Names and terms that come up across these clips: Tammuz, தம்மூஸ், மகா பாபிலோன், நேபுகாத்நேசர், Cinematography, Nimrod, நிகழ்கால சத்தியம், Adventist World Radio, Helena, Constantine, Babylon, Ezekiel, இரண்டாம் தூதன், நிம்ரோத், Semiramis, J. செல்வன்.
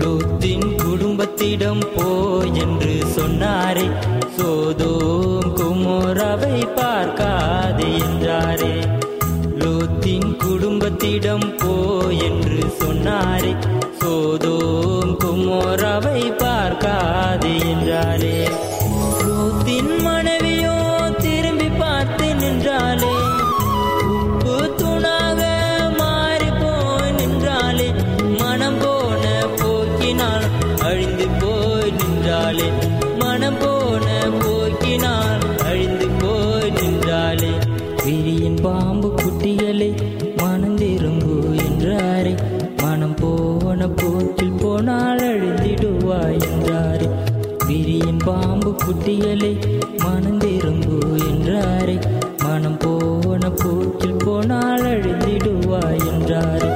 லோத்தின் குடும்பத்திடம் போ என்று சொன்னாரே, சோதோம் குமோராவை பார்க்காதே என்றாரே. லோத்தின் குடும்பத்திடம் போ என்று சொன்னாரே, சோதோம் குமோராவை பார்க்காதே என்றாரே. லோத்தின் மனைவியோ திரும்பி பார்த்து நின்றாலே, மனம் போன போக்கினால் அழிந்து போய் நின்றாலே. விரியின் பாம்பு குட்டிகளை மனம் திரும்பு என்றாரே, மனம் போன போக்கில் போனால் அழிந்திடுவாய் என்றாரே. விரியின் பாம்பு குட்டிகளை மனம் திரும்பு என்றாரே, மனம் போன போக்கில் போனால் அழிந்திடுவாய் என்றாரே.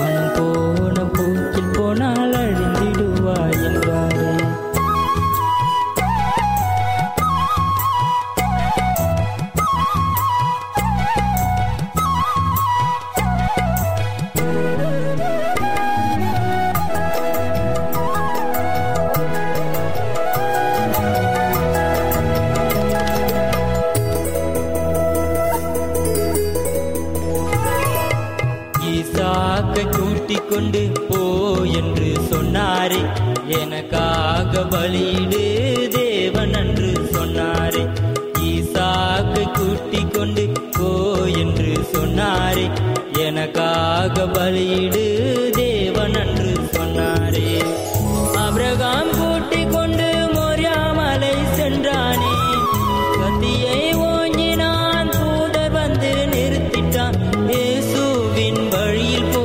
மனம் போன போக்கில் போனால் அழிந்திடுவாய் என்றாரே. கொண்டு போ என்று சொன்னாரே, எனக்காக பலியிடு தேவன் என்று சொன்னாரே. ஈசாக்கு கூட்டி கொண்டு போ என்று சொன்னாரே, எனக்காக பலியிடு தேவன் என்று சொன்னாரே. ஆபிரகாம் கூட்டி கொண்டு மோரியாமலை சென்றானே, கத்தியை ஓங்கினான், தூதர் வந்து நிறுத்திட்டான். இயேசுவின் வழியில் போ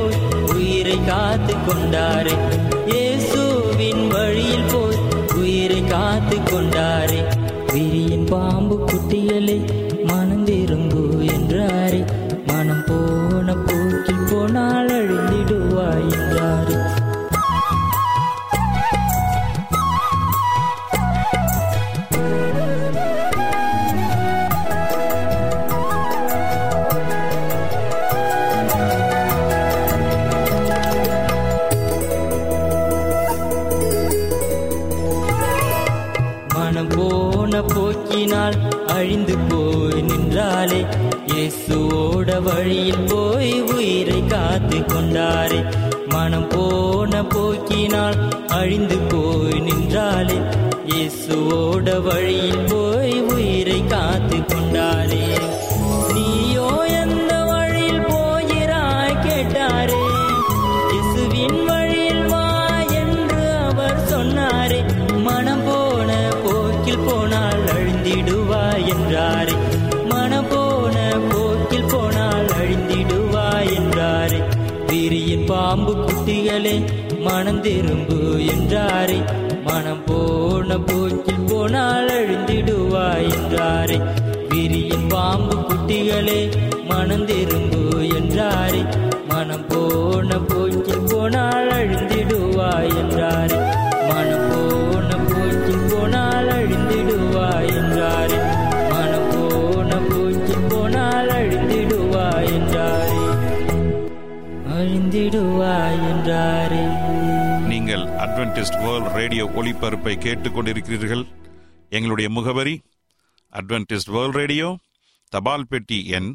காத்து கொண்டாரே, இயேசுவின் வழியில் போய் உயிரை காத்து கொண்டாரே. விரியின் பாம்பு குட்டிகளை மனம் திரும்பு என்றாரே, மனம் போன போக்கில் போனால் அழிந்திடுவார் போக்கினால் அழிந்து போய் நின்றாலே, இயேசுவோட வழியில் போய் உயிரை காத்து கொண்டாரே. மனம் போன போக்கினால் அழிந்து போய் நின்றாலே, இயேசுவோட வழியில் போய் உயிரை காத்து கொண்டாரே. நீயோ எந்த வழியில் போகிறாய் கேட்டாரே, இயேசுவின் வழியில் வா என்று அவர் சொன்னாரே. மனம் போன போக்கில் போனால் அழிந்திடுவாய் என்றாரே, மனம் போன போக்கில் போனால் அழிந்திடுவாய் என்றாரே. விரியின் பாம்பு குட்டிகளே மனம் திரும்பு என்றாரே, மனம் போன போக்கில் போனால் அழிந்திடுவாய் என்றாரே. விரியின் பாம்பு குட்டிகளே மனம் திரும்பு என்றாரே, மனம் போன போக்கில் போனால் அழிந்திடுவாய் என்றாரே. மனம் போன போக்கில் போனால் அழிந்திடுவாய் என்றாரே, மனம் போன போக்கில் போனால் அழிந்திடுவாய் என்றாரே, அழிந்திடுவாய் என்றாரே. நீங்கள் அட்வென்டிஸ்ட் வேர்ல்ட் ரேடியோ ஒளிபரப்பை கேட்டுக்கொண்டிருக்கிறீர்கள். எங்களுடைய முகவரி அட்வென்டிஸ்ட் வேர்ல்ட் ரேடியோ, தபால் பெட்டி எண்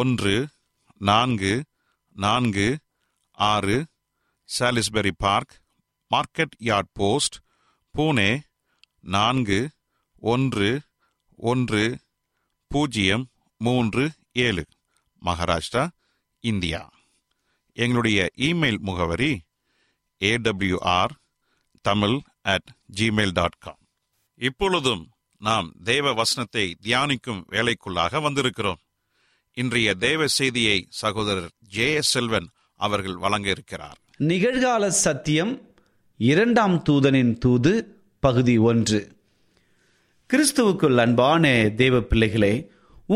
1446, Salisbury park, market yard post, Pune 411037, Maharashtra, India. எங்களுடைய இமெயில் முகவரி awr tamil@gmail.com. இப்பொழுதும் நாம் தேவ வசனத்தை தியானிக்கும் வேலைக்குள்ளாக வந்திருக்கிறோம். இன்றைய தேவ செய்தியை சகோதரர் J. செல்வன் அவர்கள் வழங்க இருக்கிறார். நிகழ்கால சத்தியம் இரண்டாம் தூதனின் தூது பகுதி 1. கிறிஸ்துவுக்குள் அன்பான தேவ பிள்ளைகளே,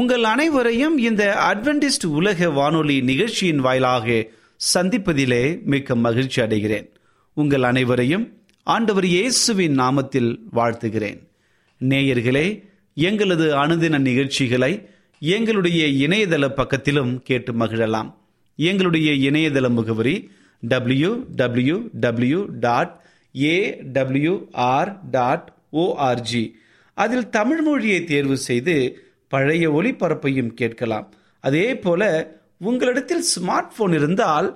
உங்கள் அனைவரையும் இந்த அட்வென்டிஸ்ட் உலக வானொலி நிகழ்ச்சியின் வாயிலாக சந்திப்பதிலே மிக்க மகிழ்ச்சி அடைகிறேன். உங்கள் அனைவரையும் ஆண்டவர் இயேசுவின் நாமத்தில் வாழ்த்துகிறேன். நேயர்களே, எங்களது அனுதின நிகழ்ச்சிகளை எங்களுடைய இணையதள பக்கத்திலும் கேட்டு மகிழலாம். எங்களுடைய இணையதள முகவரி www.awr.org. அதில் தமிழ் மொழியை தேர்வு செய்து பழைய ஒளிபரப்பையும் கேட்கலாம். அதே போல உங்களிடத்தில் ஸ்மார்ட் போன் இருந்தால்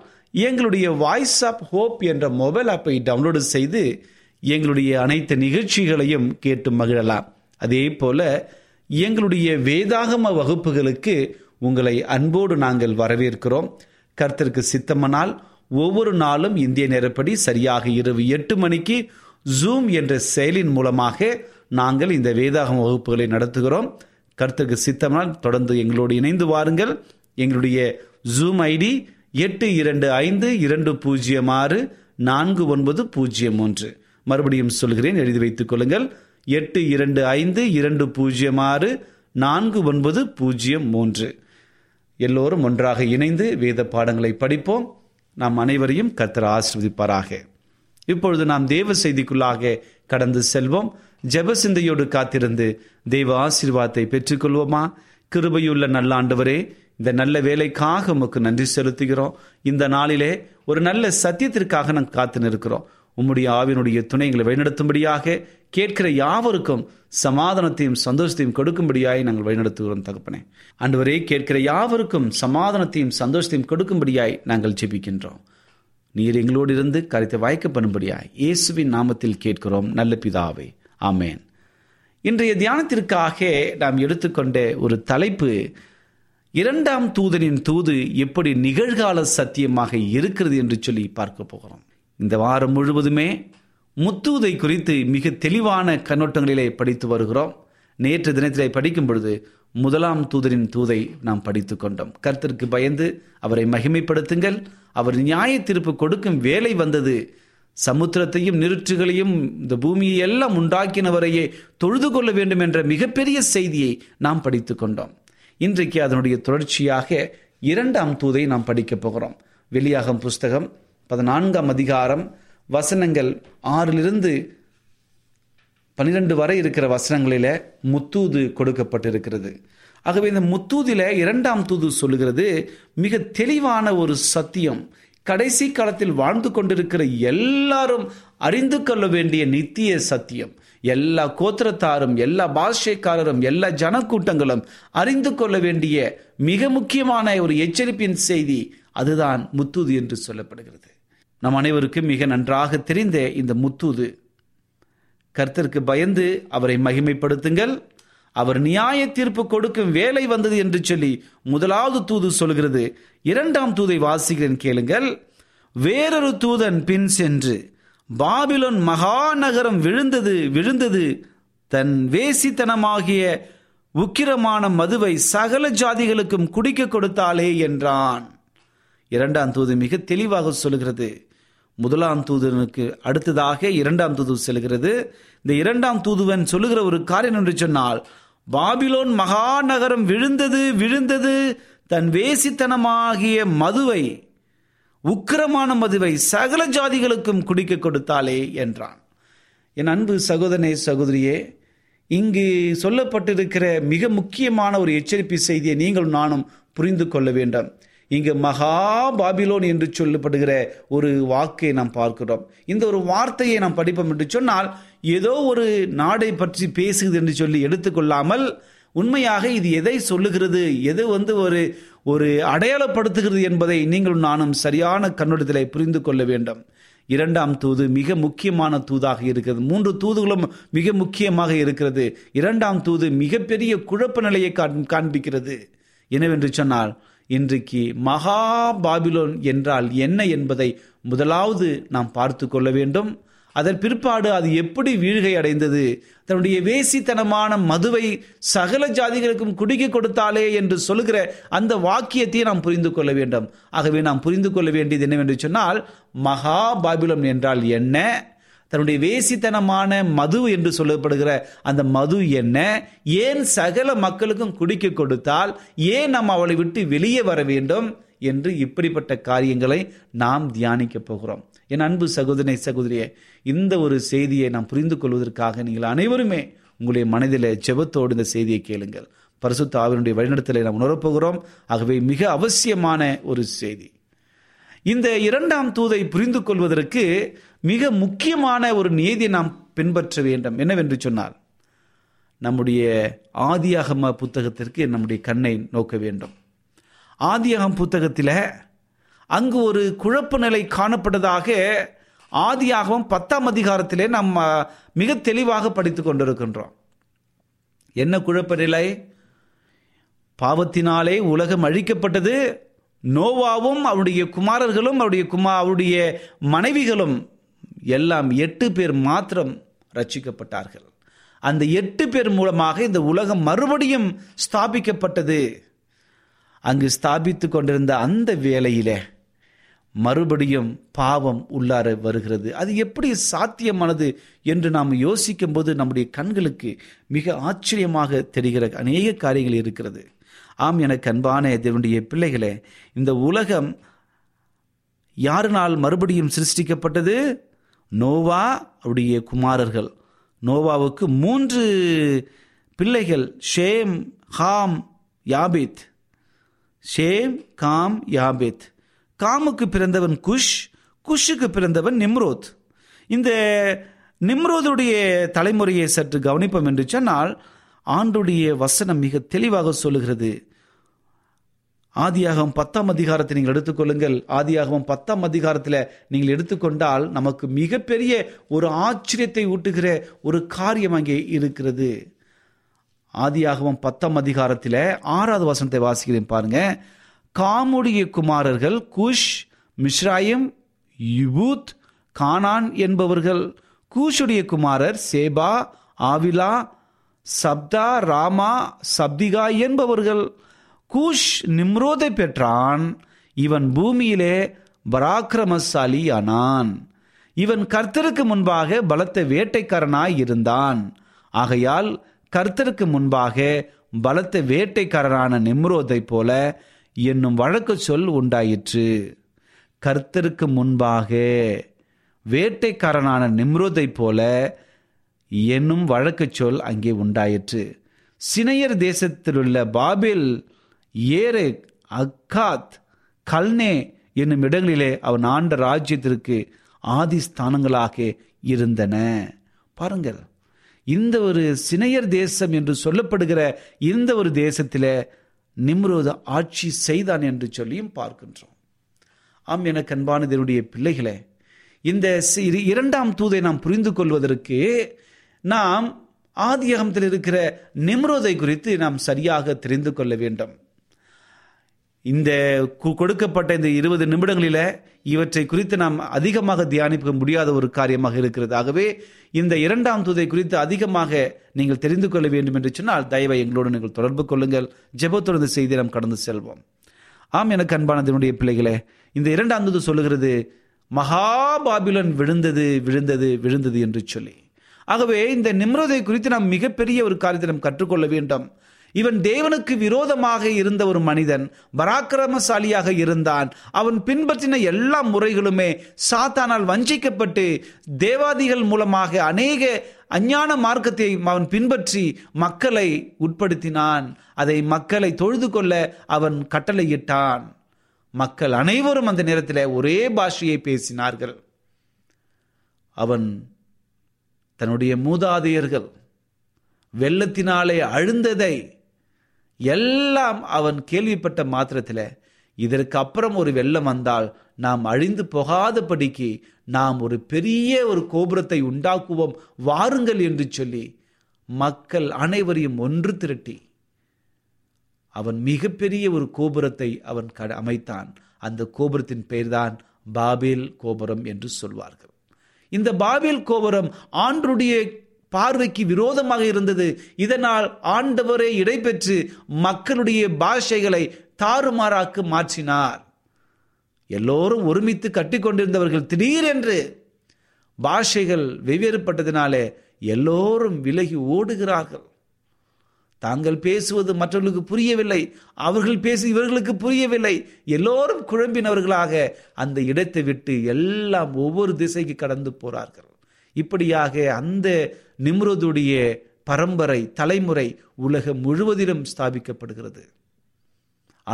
எங்களுடைய வாய்ஸ் ஆப் ஹோப் என்ற மொபைல் ஆப்பை டவுன்லோடு செய்து எங்களுடைய அனைத்து நிகழ்ச்சிகளையும் கேட்டு மகிழலாம். அதே போல எங்களுடைய வேதாகம வகுப்புகளுக்கு உங்களை அன்போடு நாங்கள் வரவேற்கிறோம். கர்த்தருக்கு சித்தமானால் ஒவ்வொரு நாளும் இந்திய நேரப்படி சரியாக இரவு 8 மணிக்கு ஜூம் என்ற செயலின் மூலமாக நாங்கள் இந்த வேதாகம வகுப்புகளை நடத்துகிறோம். கர்த்தருக்கு சித்தமானால் தொடர்ந்து எங்களோடு இணைந்து வாருங்கள். எங்களுடைய ஜூம் ஐடி 8252064901. மறுபடியும் சொல்கிறேன், எழுதி வைத்துக் கொள்ளுங்கள், 8252064901. எல்லோரும் ஒன்றாக இணைந்து வேத பாடங்களை படிப்போம். நாம் அனைவரையும் கர்த்தர் ஆசீர்வதிப்பாராக. இப்பொழுது நாம் தேவ செய்திக்குள்ளாக கடந்து செல்வோம். ஜெப சிந்தையோடு காத்திருந்து தெய்வ ஆசீர்வாதத்தை பெற்றுக்கொள்வோமா? கிருபையுள்ள நல்ல ஆண்டவரே, இந்த நல்ல வேலைக்காக உமக்கு நன்றி செலுத்துகிறோம். இந்த நாளிலே ஒரு நல்ல சத்தியத்திற்காக நாங்கள் காத்து நிற்கிறோம். உம்முடைய ஆவியினுடைய துணை எங்களை வழிநடத்தும்படியாக, கேட்கிற யாவருக்கும் சமாதானத்தையும் சந்தோஷத்தையும் கொடுக்கும்படியாக நாங்கள் வழிநடத்துகிறோம் தகப்பனே. ஆண்டவரே, கேட்கிற யாவருக்கும் சமாதானத்தையும் சந்தோஷத்தையும் கொடுக்கும்படியாய் நாங்கள் ஜெபிக்கின்றோம். நீர் எங்களோடு இருந்து கருத்தை வாய்க்க பண்ணும்படியாய் இயேசுவின் நாமத்தில் கேட்கிறோம் நல்ல பிதாவே, ஆமேன். இன்றைய தியானத்திற்காக நாம் எடுத்துக்கொண்ட ஒரு தலைப்பு, இரண்டாம் தூதனின் தூது எப்படி நிகழ்கால சத்தியமாக இருக்கிறது என்று சொல்லி பார்க்க போகிறோம். இந்த வாரம் முழுவதுமே முத்தூதை குறித்து மிக தெளிவான கண்ணோட்டங்களிலே படித்து வருகிறோம். நேற்று தினத்திலே படிக்கும் பொழுது முதலாம் தூதனின் தூதை நாம் படித்து கொண்டோம். கர்த்தருக்கு பயந்து அவரை மகிமைப்படுத்துங்கள், அவர் நியாய தீர்ப்பு கொடுக்கும் வேலை வந்தது, சமுத்திரத்தையும் நிறுற்றுகளையும் இந்த பூமியை எல்லாம் உண்டாக்கினவரையே தொழுது கொள்ள வேண்டும் என்ற மிகப்பெரிய செய்தியை நாம் படித்து கொண்டோம். இன்றைக்கு அதனுடைய தொடர்ச்சியாக இரண்டாம் தூதை நாம் படிக்கப் போகிறோம். வெளியாகும் புஸ்தகம் 14ஆம் அதிகாரம் வசனங்கள் 6 to 12 வரை இருக்கிற வசனங்களில் முத்தூது கொடுக்கப்பட்டிருக்கிறது. ஆகவே இந்த முத்தூதில் இரண்டாம் தூது சொல்லுகிறது மிக தெளிவான ஒரு சத்தியம், கடைசி காலத்தில் வாழ்ந்து கொண்டிருக்கிற எல்லாரும் அறிந்து கொள்ள வேண்டிய நித்திய சத்தியம். எல்லா கோத்திரத்தாரும் எல்லா பாஷைக்காரரும் எல்லா ஜனக்கூட்டங்களும் அறிந்து கொள்ள வேண்டிய மிக முக்கியமான ஒரு எச்சரிப்பின் செய்தி அதுதான் முத்தூது என்று சொல்லப்படுகிறது. நம் அனைவருக்கும் மிக நன்றாக தெரிந்த இந்த முத்தூது, கர்த்தருக்கு பயந்து அவரை மகிமைப்படுத்துங்கள், அவர் நியாய தீர்ப்பு கொடுக்கும் வேலை வந்தது என்று சொல்லி முதலாவது தூது சொல்கிறது. இரண்டாம் தூதை வாசிக்கிறேன், கேளுங்கள். வேறொரு தூதன் பின் சென்று பாபிலோன் மகாநகரம் விழுந்தது விழுந்தது, தன் வேசித்தனமாகிய உக்கிரமான மதுவை சகல ஜாதிகளுக்கும் குடிக்க கொடுத்தாளே என்றான். இரண்டாம் தூது மிக தெளிவாக சொல்கிறது. முதலாம் தூதனுக்கு அடுத்ததாக இரண்டாம் தூது செல்கிறது. இந்த இரண்டாம் தூதுவன் சொல்லுகிற ஒரு காரியம் என்று சொன்னால், பாபிலோன் மகாநகரம் விழுந்தது விழுந்தது, தன் வேசித்தனமாகிய மதுவை, உக்கிரமான மதுவை சகல ஜாதிகளுக்கும் குடிக்க கொடுத்தாளே என்றான். என் அன்பு சகோதரனே சகோதரியே, இங்கு சொல்லப்பட்டிருக்கிற மிக முக்கியமான ஒரு எச்சரிப்பு செய்தியை நீங்கள் நானும் புரிந்து கொள்ள வேண்டும். இங்கு மகா பாபிலோன் என்று சொல்லப்படுகிற ஒரு வாக்கை நாம் பார்க்கிறோம். இந்த ஒரு வார்த்தையை நாம் படிப்போம் என்று சொன்னால், ஏதோ ஒரு நாடை பற்றி பேசுகிறது என்று சொல்லி எடுத்துக்கொள்ளாமல், உண்மையாக இது எதை சொல்லுகிறது, எது ஒரு அடையாளப்படுத்துகிறது என்பதை நீங்கள் நானும் சரியான கண்ணோட்டத்திலே புரிந்து கொள்ள வேண்டும். இரண்டாம் தூது மிக முக்கியமான தூதாக இருக்கிறது. மூன்று தூதுகளும் மிக முக்கியமாக இருக்கிறது. இரண்டாம் தூது மிகப்பெரிய குழப்ப நிலையை காண்பிக்கிறது. என்னவென்று சொன்னால், இன்றைக்கு மகா பாபிலோன் என்றால் என்ன என்பதை முதலாவது நாம் பார்த்து கொள்ள வேண்டும். அதன் பிற்பாடு அது எப்படி வீழ்கை அடைந்தது, தன்னுடைய வேசித்தனமான மதுவை சகல ஜாதிகளுக்கும் குடிக்க கொடுத்தாலே என்று சொல்லுகிற அந்த வாக்கியத்தை நாம் புரிந்து கொள்ள வேண்டும். ஆகவே நாம் புரிந்து கொள்ள வேண்டியது என்னவென்று சொன்னால், மகா பாபிலோன் என்றால் என்ன, தன்னுடைய வேசித்தனமான மது என்று சொல்லப்படுகிற அந்த மது என்ன, ஏன் சகல மக்களுக்கும் குடிக்க கொடுத்தால், ஏன் நாம் அவளை விட்டு வெளியே வர வேண்டும் என்று இப்படிப்பட்ட காரியங்களை நாம் தியானிக்கப் போகிறோம். என் அன்பு சகோதரனே சகோதரியே, இந்த ஒரு செய்தியை நாம் புரிந்து கொள்வதற்காக நீங்கள் அனைவருமே உங்களுடைய மனதில் ஜெபத்தோடு இந்த செய்தியை கேளுங்கள். பரிசுத்த ஆவியினுடைய வழிநடத்தலை நாம் உணரப்போகிறோம். ஆகவே மிக அவசியமான ஒரு செய்தி. இந்த இரண்டாம் தூதை புரிந்து கொள்வதற்கு மிக முக்கியமான ஒரு நியதியை நாம் பின்பற்ற வேண்டும். என்னவென்று சொன்னால், நம்முடைய ஆதியாகம புத்தகத்திற்கு நம்முடைய கண்ணை நோக்க வேண்டும். ஆதியாகம புத்தகத்தில் அங்கு ஒரு குழப்ப நிலை காணப்பட்டதாக ஆதியாகமம் 10ஆம் அதிகாரத்திலே நம்ம மிக தெளிவாக படித்து கொண்டிருக்கின்றோம். என்ன குழப்ப நிலை? பாவத்தினாலே உலகம் அழிக்கப்பட்டது. நோவாவும் அவருடைய குமாரர்களும் அவருடைய மனைவிகளும் எல்லாம் 8 பேர் மாத்திரம் ரட்சிக்கப்பட்டார்கள். அந்த 8 பேர் மூலமாக இந்த உலகம் மறுபடியும் ஸ்தாபிக்கப்பட்டது. அங்கு ஸ்தாபித்து கொண்டிருந்த அந்த வேளையில மறுபடியும் பாவம் உள்ளார வருகிறது. அது எப்படி சாத்தியமானது என்று நாம் யோசிக்கும் போது நம்முடைய கண்களுக்கு மிக ஆச்சரியமாக தெரிகிற அநேக காரியங்கள் இருக்கிறது. ஆம், எனக்கு அன்பான தேவனுடைய பிள்ளைகளே, இந்த உலகம் யாரினால் மறுபடியும் சிருஷ்டிக்கப்பட்டது? நோவா, அவருடைய குமாரர்கள். நோவாவுக்கு 3 பிள்ளைகள், ஷேம், காம், யாபேத். Shame, com, யாபேத். காமுக்கு பிறந்தவன் குஷ், குஷுக்கு பிறந்தவன் நிம்ரோத். இந்த நிம்ரோதுடைய தலைமுறையை சற்று கவனிப்போம் என்று சொன்னால், ஆண்டுடைய வசனம் மிக தெளிவாக சொல்லுகிறது. ஆதியாகமம் 10ஆம் அதிகாரத்தை நீங்கள் எடுத்துக்கொள்ளுங்கள். ஆதியாகமம் 10ஆம் அதிகாரத்தில் நீங்கள் எடுத்துக்கொண்டால் நமக்கு மிகப்பெரிய ஒரு ஆச்சரியத்தை ஊட்டுகிற ஒரு காரியம் அங்கே இருக்கிறது. ஆதியாகமம் 10ஆம் அதிகாரத்தில் 6ஆவது வசனத்தை வாசிக்கிறேன், பாருங்க. காமுடைய குமாரர்கள் கூஷ், மிஸ்ராயிம், யுபூத், கானான் என்பவர்கள். கூஷுடைய குமாரர் சேபா, ஆவிலா, சப்தா, ராமா, சப்திகா என்பவர்கள். கூஷ் நிம்ரோதை பெற்றான். இவன் பூமியிலே பராக்கிரமசாலியானான். இவன் கர்த்தருக்கு முன்பாக பலத்த வேட்டைக்காரனாய் இருந்தான். ஆகையால் கர்த்தருக்கு முன்பாக பலத்த வேட்டைக்காரனான நிம்ரோதை போல என்னும் வழக்கு சொல் உண்டாயிற்று. கர்த்தருக்கு முன்பாக வேட்டைக்காரனான நிம்ரோதை போல என்னும் வழக்கு சொல் அங்கே உண்டாயிற்று. சினையர் தேசத்திலுள்ள பாபில், ஏரேக், அக்காத், கல்னே என்னும் இடங்களிலே அவன் ஆண்ட ராஜ்யத்திற்கு ஆதிஸ்தானங்களாக இருந்தன. பாருங்கள், இந்த ஒரு சினையர் தேசம் என்று சொல்லப்படுகிற இந்த ஒரு தேசத்தில் நிம்ரோது ஆட்சி செய்தான் என்று சொல்லியும் பார்க்கின்றோம். ஆம், என கண்பானதனுடைய பிள்ளைகளே, இந்த இரண்டாம் தூதை நாம் புரிந்து கொள்வதற்கு நாம் ஆதியாகமத்தில் இருக்கிற நிம்ரோதை குறித்து நாம் சரியாக தெரிந்து கொள்ள வேண்டும். இந்த கொடுக்கப்பட்ட இந்த 20 நிமிடங்களில் இவற்றை குறித்து நாம் அதிகமாக தியானிக்க முடியாத ஒரு காரியமாக இருக்கிறது. ஆகவே இந்த இரண்டாம் தூதை குறித்து அதிகமாக நீங்கள் தெரிந்து கொள்ள வேண்டும் என்று சொன்னால் தயவை எங்களோடு நீங்கள் தொடர்பு கொள்ளுங்கள். ஜெபத்தொடர்ந்து செய்தி நாம் கடந்து செல்வோம். ஆம், எனக்கு அன்பானதனுடைய பிள்ளைகளே, இந்த இரண்டாம் தூது சொல்லுகிறது மகாபாபிலன் விழுந்தது விழுந்தது விழுந்தது என்று சொல்லி. ஆகவே இந்த நிம்ரோதை குறித்து நாம் மிகப்பெரிய ஒரு காரியத்தை நாம் கற்றுக்கொள்ள வேண்டும். இவன் தேவனுக்கு விரோதமாக இருந்த ஒரு மனிதன், பராக்கிரமசாலியாக இருந்தான். அவன் பின்பற்றின எல்லா முறைகளுமே சாத்தானால் வஞ்சிக்கப்பட்டு தேவாதிகள் மூலமாக அநேக அஞ்ஞான மார்க்கத்தை அவன் பின்பற்றி மக்களை உட்படுத்தினான். அதை மக்களை தொழுது கொள்ள அவன் கட்டளையிட்டான். மக்கள் அனைவரும் அந்த நேரத்தில் ஒரே பாஷையை பேசினார்கள். அவன் தன்னுடைய மூதாதையர்கள் வெள்ளத்தினாலே அழுந்ததை எல்லாம் அவன் கேள்விப்பட்ட மாத்திரத்தில், இதற்கு அப்புறம் ஒரு வெள்ளம் வந்தால் நாம் அழிந்து போகாதபடிக்கு நாம் ஒரு பெரிய ஒரு கோபுரத்தை உண்டாக்குவோம், வாருங்கள் என்று சொல்லி மக்கள் அனைவரையும் ஒன்று திரட்டி அவன் மிகப்பெரிய ஒரு கோபுரத்தை அவன் அமைத்தான். அந்த கோபுரத்தின் பெயர்தான் பாபேல் கோபுரம் என்று சொல்வார்கள். இந்த பாபேல் கோபுரம் ஆண்டருடைய பார்வைக்கு விரோதமாக இருந்தது. இதனால் ஆண்டவரே இடைபெற்று மக்களுடைய பாஷைகளை தாறுமாறாக்கு மாற்றினார். எல்லோரும் ஒருமித்து கட்டி கொண்டிருந்தவர்கள் திடீரென்று பாஷைகள் வெவ்வேறுபட்டதினாலே எல்லோரும் விலகி ஓடுகிறார்கள். தாங்கள் பேசுவது மற்றவர்களுக்கு புரியவில்லை, அவர்கள் பேசி இவர்களுக்கு புரியவில்லை. எல்லோரும் குழம்பினவர்களாக அந்த இடத்தை விட்டு எல்லாம் ஒவ்வொரு திசைக்கு கடந்து போறார்கள். இப்படியாக அந்த நிம்ரோதுடைய பரம்பரை தலைமுறை உலகம் முழுவதிலும் ஸ்தாபிக்கப்படுகிறது.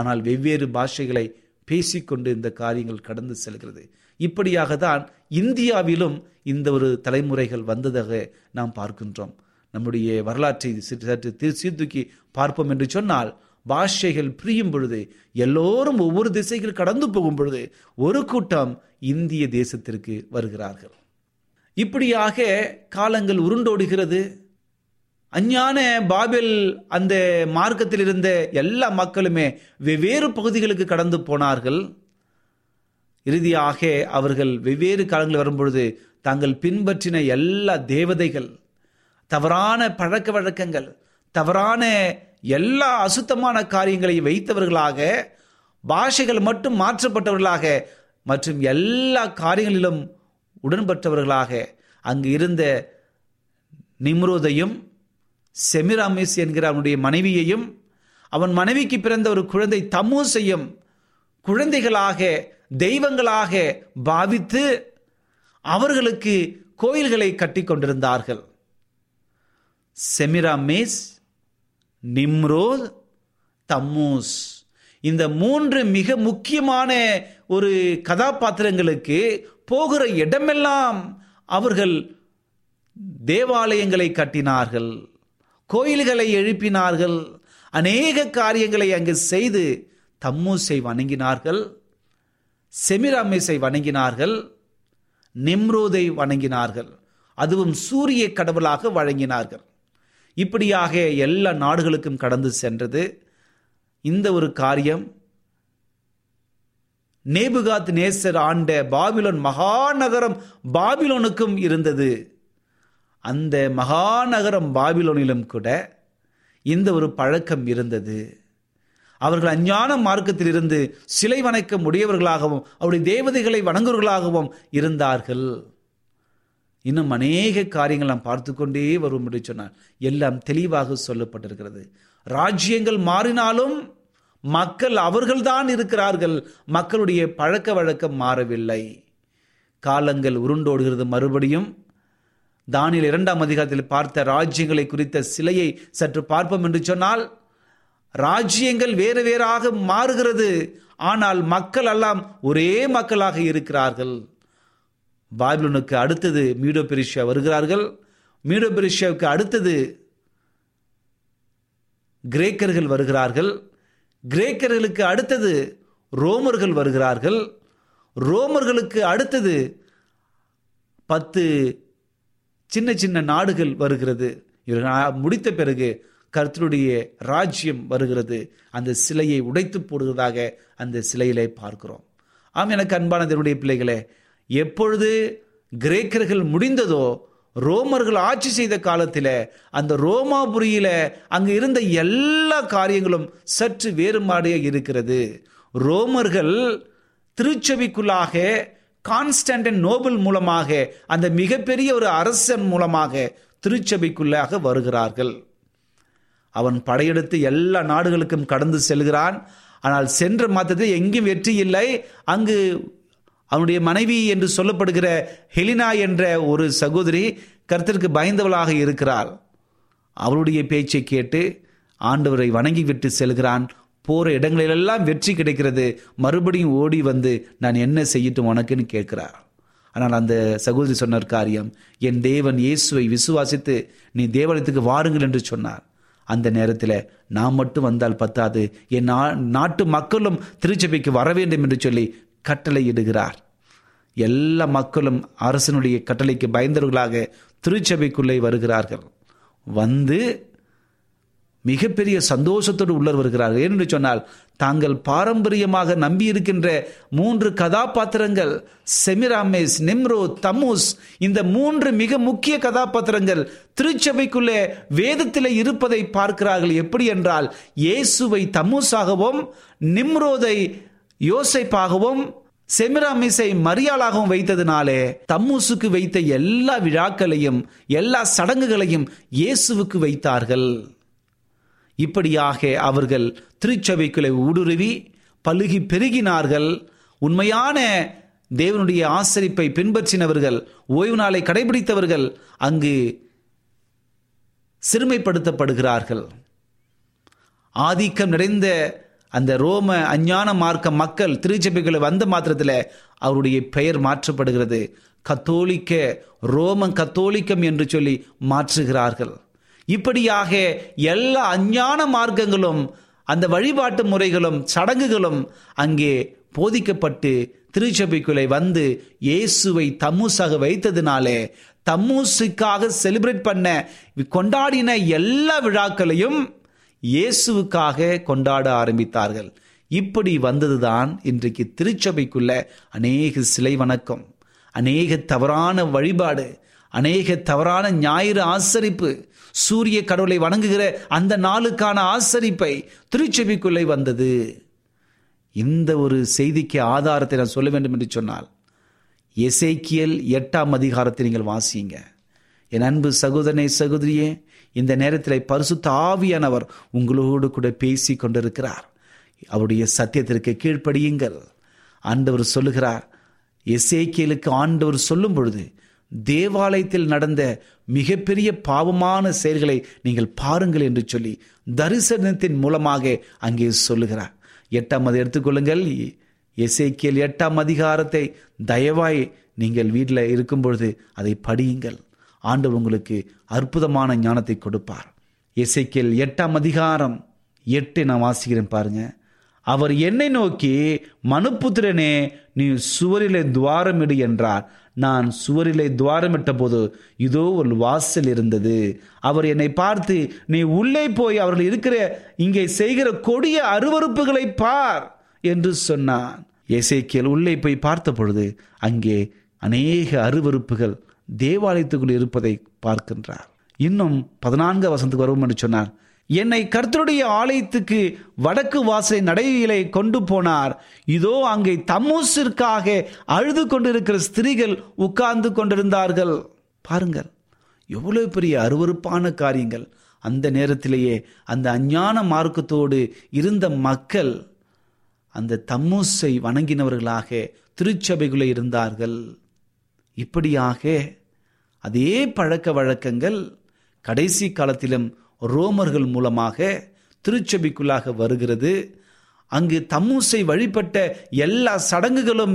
ஆனால் வெவ்வேறு பாஷைகளை பேசிக்கொண்டு இந்த காரியங்கள் கடந்து செல்கிறது. இப்படியாக தான் இந்தியாவிலும் இந்த ஒரு தலைமுறைகள் வந்ததாக நாம் பார்க்கின்றோம். நம்முடைய வரலாற்றை சற்று சீர்தூக்கி பார்ப்போம் என்று சொன்னால், பாஷைகள் பிரியும் பொழுது எல்லோரும் ஒவ்வொரு திசைகள் கடந்து போகும் பொழுது ஒரு கூட்டம் இந்திய தேசத்திற்கு வருகிறார்கள். இப்படியாக காலங்கள் உருண்டோடுகிறது. அஞ்ஞான பாபேல் அந்த மார்க்கத்தில் இருந்த எல்லா மக்களுமே வெவ்வேறு பகுதிகளுக்கு கடந்து போனார்கள். இறுதியாக அவர்கள் வெவ்வேறு காலங்களில் வரும்பொழுது தாங்கள் பின்பற்றின எல்லா தேவதைகள், தவறான பழக்க வழக்கங்கள், தவறான எல்லா அசுத்தமான காரியங்களை வைத்தவர்களாக, பாஷைகள் மட்டும் மாற்றப்பட்டவர்களாக மற்றும் எல்லா காரியங்களிலும் உடன்பட்டவர்களாக அங்கு இருந்த நிம்ரோதையும் செமிராமிஸ் என்கிற அவனுடைய மனைவியையும் அவன் மனைவிக்கு பிறந்த ஒரு குழந்தை தமூசையும் குழந்தைகளாக தெய்வங்களாக பாவித்து அவர்களுக்கு கோயில்களை கட்டி கொண்டிருந்தார்கள். செமிராமிஸ், நிம்ரோத், தம்மூஸ், இந்த 3 மிக முக்கியமான ஒரு கதாபாத்திரங்களுக்கு போகிற இடமெல்லாம் அவர்கள் தேவாலயங்களை கட்டினார்கள், கோயில்களை எழுப்பினார்கள், அநேக காரியங்களை அங்கு செய்து தம்மூசை வணங்கினார்கள், செமிராமிஸை வணங்கினார்கள், நிம்ரோதை வணங்கினார்கள், அதுவும் சூரிய கடவுளாக வணங்கினார்கள். இப்படியாக எல்லா நாடுகளுக்கும் கடந்து சென்றது. இந்த ஒரு காரியம் நேபுகாத்நேசர் ஆண்ட பாபிலோன் மகாநகரம் பாபிலோனுக்கும் இருந்தது. அந்த மகாநகரம் பாபிலோனிலும் கூட இந்த ஒரு பழக்கம் இருந்தது. அவர்கள் அஞ்ஞான மார்க்கத்தில் இருந்து சிலை வணக்க உடையவர்களாகவும் அவருடைய தேவதைகளை வணங்குவர்களாகவும் இருந்தார்கள். இன்னும் அநேக காரியங்கள் நாம் பார்த்து கொண்டே வருவோம் என்று சொன்னார். எல்லாம் தெளிவாக சொல்லப்பட்டிருக்கிறது. ராஜ்யங்கள் மாறினாலும் மக்கள் அவர்கள்தான் இருக்கிறார்கள். மக்களுடைய பழக்க வழக்கம் மாறவில்லை. காலங்கள் உருண்டோடுகிறது. மறுபடியும் தானியேல் 2ஆம் அதிகாரத்தில் பார்த்த ராஜ்யங்களை குறித்த சிலையை சற்று பார்ப்போம் என்று சொன்னால், ராஜ்யங்கள் வேறு வேறாக மாறுகிறது, ஆனால் மக்கள் எல்லாம் ஒரே மக்களாக இருக்கிறார்கள். பாபிலோனுக்கு அடுத்தது மீடோ பெரிஷியா வருகிறார்கள். மீடோபெரிஷியாவுக்கு அடுத்தது கிரேக்கர்கள் வருகிறார்கள், கிரேக்கர்களுக்கு அடுத்தது ரோமர்கள் வருகிறார்கள், ரோமர்களுக்கு அடுத்தது 10 சின்ன சின்ன நாடுகள் வருகிறது. இவர்கள் முடித்த பிறகு கர்த்தருடைய ராஜ்யம் வருகிறது. அந்த சிலையை உடைத்து போடுவதாக அந்த சிலையிலே பார்க்கிறோம். ஆம், எனக்கு அன்பான தேவனுடைய பிள்ளைகளே, எப்பொழுது கிரேக்கர்கள் முடிந்ததோ ரோமர்கள் ஆட்சி செய்த காலத்தில் அந்த ரோமாபுரியில் அங்கு இருந்த எல்லா காரியங்களும் சற்று வேறுபாடே இருக்கிறது. ரோமர்கள் திருச்சபைக்குள்ளாக கான்ஸ்டன்டைன் நோபல் மூலமாக அந்த மிகப்பெரிய ஒரு அரசன் மூலமாக திருச்சபைக்குள்ளாக வருகிறார்கள். அவன் படையெடுத்து எல்லா நாடுகளுக்கும் கடந்து செல்கிறான். ஆனால் சென்ற மாதத்தில் எங்கேயும் வெற்றி இல்லை. அங்கு அவனுடைய மனைவி என்று சொல்லப்படுகிற ஹெலினா என்ற ஒரு சகோதரி கர்த்தருக்கு பயந்தவளாக இருக்கிறாள். அவளுடைய பேச்சை கேட்டு ஆண்டவரை வணங்கிவிட்டு செல்கிறான். போகிற இடங்களிலெல்லாம் வெற்றி கிடைக்கிறது. மறுபடியும் ஓடி வந்து நான் என்ன செய்யட்டும் உனக்குன்னு கேட்கிறார். ஆனால் அந்த சகோதரி சொன்னார் காரியம், என் தேவன் இயேசுவை விசுவாசித்து நீ தேவாலயத்துக்கு வாருங்கள் என்று சொன்னார். அந்த நேரத்தில் நான் மட்டும் வந்தால் பத்தாது, என் நாட்டு மக்களும் திருச்சபைக்கு வர வேண்டும் என்று சொல்லி கட்டளை இடுகிறார். எல்லா மக்களும் அரசனுடைய கட்டளைக்கு பயந்தவர்களாக திருச்சபைக்குள்ளே வருகிறார்கள். வந்து மிகப்பெரிய சந்தோஷத்தோடு உள்ளர் வருகிறார்கள். ஏனென்று சொன்னால், தாங்கள் பாரம்பரியமாக நம்பியிருக்கின்ற 3 கதாபாத்திரங்கள் செமிராமிஸ், நிம்ரோத், தமூஸ், இந்த 3 மிக முக்கிய கதாபாத்திரங்கள் திருச்சபைக்குள்ளே வேதத்தில் இருப்பதை பார்க்கிறார்கள். எப்படி என்றால், இயேசுவை தமூஸாகவும், நிம்ரோதை யோசைப்பாகவும், செமிராமிஸை மரியாளாகவும் வைத்ததினாலே தம்மூசுக்கு வைத்த எல்லா விழாக்களையும் எல்லா சடங்குகளையும் இயேசுவுக்கு வைத்தார்கள். இப்படியாக அவர்கள் திருச்சபைக்குள்ளே ஊடுருவி பழுகி பெருகினார்கள். உண்மையான தேவனுடைய ஆசரிப்பை பின்பற்றினவர்கள், ஓய்வு நாளை கடைபிடித்தவர்கள் அங்கு சிறுமைப்படுத்தப்படுகிறார்கள். ஆதிக்கம் நிறைந்த அந்த ரோம அஞ்ஞான மார்க்க மக்கள் திருச்சபைக்குள்ளே வந்த மாத்திரத்தில் அவருடைய பெயர் மாற்றப்படுகிறது. கத்தோலிக்க ரோமன் கத்தோலிக்கம் என்று சொல்லி மாற்றுகிறார்கள். இப்படியாக எல்லா அஞ்ஞான மார்க்கங்களும் அந்த வழிபாட்டு முறைகளும் சடங்குகளும் அங்கே போதிக்கப்பட்டு திருச்சபைக்குள்ளே வந்து இயேசுவை தம்மூசாக வைத்ததினாலே தம்மூசுக்காக செலிப்ரேட் பண்ண கொண்டாடின எல்லா விழாக்களையும் இயேசுவுக்காக கொண்டாட ஆரம்பித்தார்கள். இப்படி வந்ததுதான் இன்றைக்கு திருச்சபைக்குள்ள அநேக சிலை வணக்கம், அநேக தவறான வழிபாடு, அநேக தவறான ஞாயிறு ஆசரிப்பு, சூரிய கடவுளை வணங்குகிற அந்த நாளுக்கான ஆசரிப்பை திருச்சபைக்குள்ளே வந்தது. இந்த ஒரு செய்திக்கு ஆதாரத்தை நான் சொல்ல வேண்டும் என்று சொன்னால், எசேக்கியல் 8ஆம் அதிகாரத்தை நீங்கள் வாசியுங்க. என் அன்பு சகோதரனே, சகோதரியே, இந்த நேரத்தில் பரிசுத்த ஆவியானவர் உங்களோடு கூட பேசி கொண்டிருக்கிறார். அவருடைய சத்தியத்திற்கு கீழ்ப்படியுங்கள். ஆண்டவர் சொல்லுகிறார், எசேக்கியலுக்கு ஆண்டவர் சொல்லும் பொழுது, தேவாலயத்தில் நடந்த மிகப்பெரிய பாவமான செயல்களை நீங்கள் பாருங்கள் என்று சொல்லி தரிசனத்தின் மூலமாக அங்கே சொல்லுகிறார். 8ஆம் எடுத்துக்கொள்ளுங்கள், எசேக்கியல் 8ஆம் அதிகாரத்தை தயவாய் நீங்கள் வீட்டில் இருக்கும் பொழுது அதை படியுங்கள். ஆண்டவர் உங்களுக்கு அற்புதமான ஞானத்தை கொடுப்பார். எசேக்கியல் 8ஆம் அதிகாரம் 8 நான் வாசிக்கிறேன் பாருங்க. அவர் என்னை நோக்கி, மனுபுத்திரனே, நீ சுவரிலே துவாரமிடு என்றார். நான் சுவரிலே துவாரமிட்ட போது இதோ ஒரு வாசல் இருந்தது. அவர் என்னை பார்த்து, நீ உள்ளே போய் அவர்கள் இருக்கிற இங்கே செய்கிற கொடிய அருவருப்புகளை பார் என்று சொன்னான். எசேக்கியல் உள்ளே போய் பார்த்த பொழுது அங்கே அநேக அருவருப்புகள் தேவாலயத்துக்குள் இருப்பதை பார்க்கின்றார். இன்னும் 14 வசனத்துக்கு வருவோம் என்று சொன்னார். என்னை கர்த்தருடைய ஆலயத்துக்கு வடக்கு வாசலை நடையிலே கொண்டு போனார். இதோ அங்கே தம்மூசிற்காக அழுது கொண்டிருக்கிற ஸ்திரீகள் உட்கார்ந்து கொண்டிருந்தார்கள். பாருங்கள், எவ்வளவு பெரிய அருவருப்பான காரியங்கள். அந்த நேரத்திலேயே அந்த அஞ்ஞான மார்க்கத்தோடு இருந்த மக்கள் அந்த தம்மூசை வணங்கினவர்களாக திருச்சபைக்குள்ளே இருந்தார்கள். இப்படியாக அதே பழக்க வழக்கங்கள் கடைசி காலத்திலும் ரோமர்கள் மூலமாக திருச்சபைக்குள்ளாக வருகிறது. அங்கு தம்மூசை வழிபட்ட எல்லா சடங்குகளும்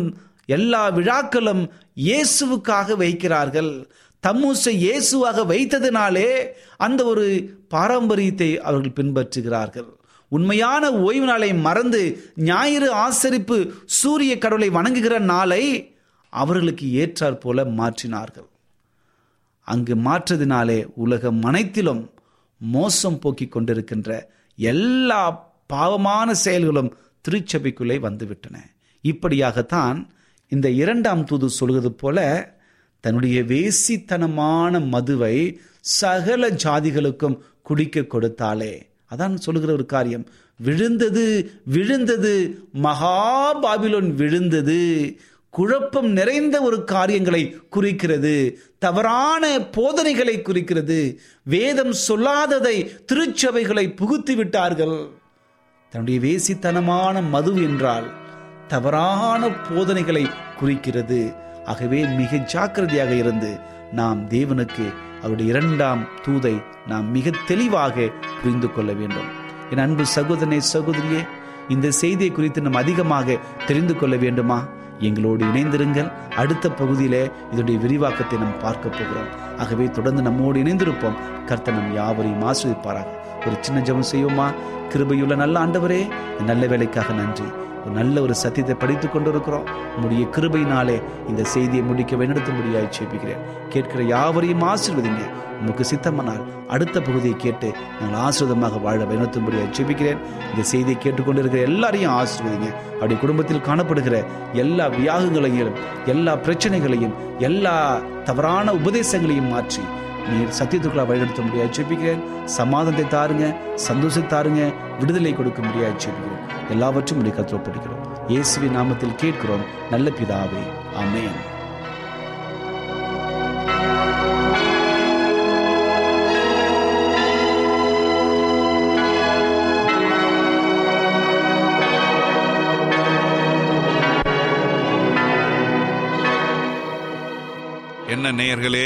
எல்லா விழாக்களும் இயேசுவுக்காக வைக்கிறார்கள். தம்மூசை இயேசுவாக வைத்ததினாலே அந்த ஒரு பாரம்பரியத்தை அவர்கள் பின்பற்றுகிறார்கள். உண்மையான ஓய்வு நாளை மறந்து ஞாயிறு ஆசரிப்பு சூரிய கடவுளை வணங்குகிற நாளை அவர்களுக்கு ஏற்றாற் போல மாற்றினார்கள். அங்கு மாற்றதினாலே உலகம் அனைத்திலும் மோசம் போக்கிக் கொண்டிருக்கின்ற எல்லா பாவமான செயல்களும் திருச்சபைக்குள்ளே வந்துவிட்டன. இப்படியாகத்தான் இந்த இரண்டாம் தூது சொல்வது போல தன்னுடைய வேசித்தனமான மதுவை சகல ஜாதிகளுக்கும் குடிக்க கொடுத்தாலே, அதான் சொல்லுகிற ஒரு காரியம், விழுந்தது விழுந்தது மகா பாபிலோன் விழுந்தது. குழப்பம் நிறைந்த ஒரு காரியங்களை குறிக்கிறது, தவறான போதனைகளை குறிக்கிறது. வேதம் சொல்லாததை திருச்சபைகளை புகுத்தி விட்டார்கள். தன்னுடைய வேசித்தனமான மது என்றால் தவறான போதனைகளை குறிக்கிறது. ஆகவே மிக ஜாக்கிரதையாக இருந்து நாம் தேவனுக்கு அவருடைய இரண்டாம் தூதை நாம் மிக தெளிவாக புரிந்து கொள்ள வேண்டும். என் அன்பு சகோதரனே சகோதரியே, இந்த செய்தியை குறித்து நாம் அதிகமாக தெரிந்து கொள்ள வேண்டுமா? எங்களோடு இணைந்திருங்கள். அடுத்த பகுதியிலே இதனுடைய விரிவாக்கத்தை நாம் பார்க்க போகிறோம். ஆகவே தொடர்ந்து நம்மோடு இணைந்திருப்போம். கர்த்தர் நம் யாவரையும் ஆசீர்வதிப்பாராக. ஒரு சின்ன ஜெபம் செய்வோமா? கிருபையுள்ள நல்ல ஆண்டவரே, நல்ல வேலைக்காக நன்றி. ஒரு நல்ல ஒரு சத்தியத்தை படித்துக் கொண்டிருக்கிறோம். உம்முடைய கிருபையினாலே இந்த செய்தியை முடிக்க வழிநடத்த முடியாய் ஜெபிக்கிறேன். கேட்கிற யாவரையும் ஆசீர்வதிங்க. உமக்கு சித்தமானால் அடுத்த பகுதியை கேட்டு நாங்கள் ஆசீர்வாதமாக வாழ வழிநடத்த முடியாய் ஜெபிக்கிறேன். இந்த செய்தியை கேட்டுக்கொண்டிருக்கிற எல்லாரையும் ஆசீர்வதிங்க. அப்படி குடும்பத்தில் காணப்படுகிற எல்லா வியாகுங்களையும், எல்லா பிரச்சனைகளையும், எல்லா தவறான உபதேசங்களையும் மாற்றி நீர் சத்தியத்துக்குள்ள வழிநடத்த முடியாது ஜெபிக்கிறேன். சமாதானத்தை தாருங்க, சந்தோஷத்தை தாருங்க, விடுதலை கொடுக்க முடியாது ஜெபிக்கிறேன். எல்லாவற்றும் உடைய கருத்து ஒப்படைக்கிறோம். இயேசுவின் நாமத்தில் கேட்கிறோம் நல்ல பிதாவே, ஆமென். என்ன நேயர்களே,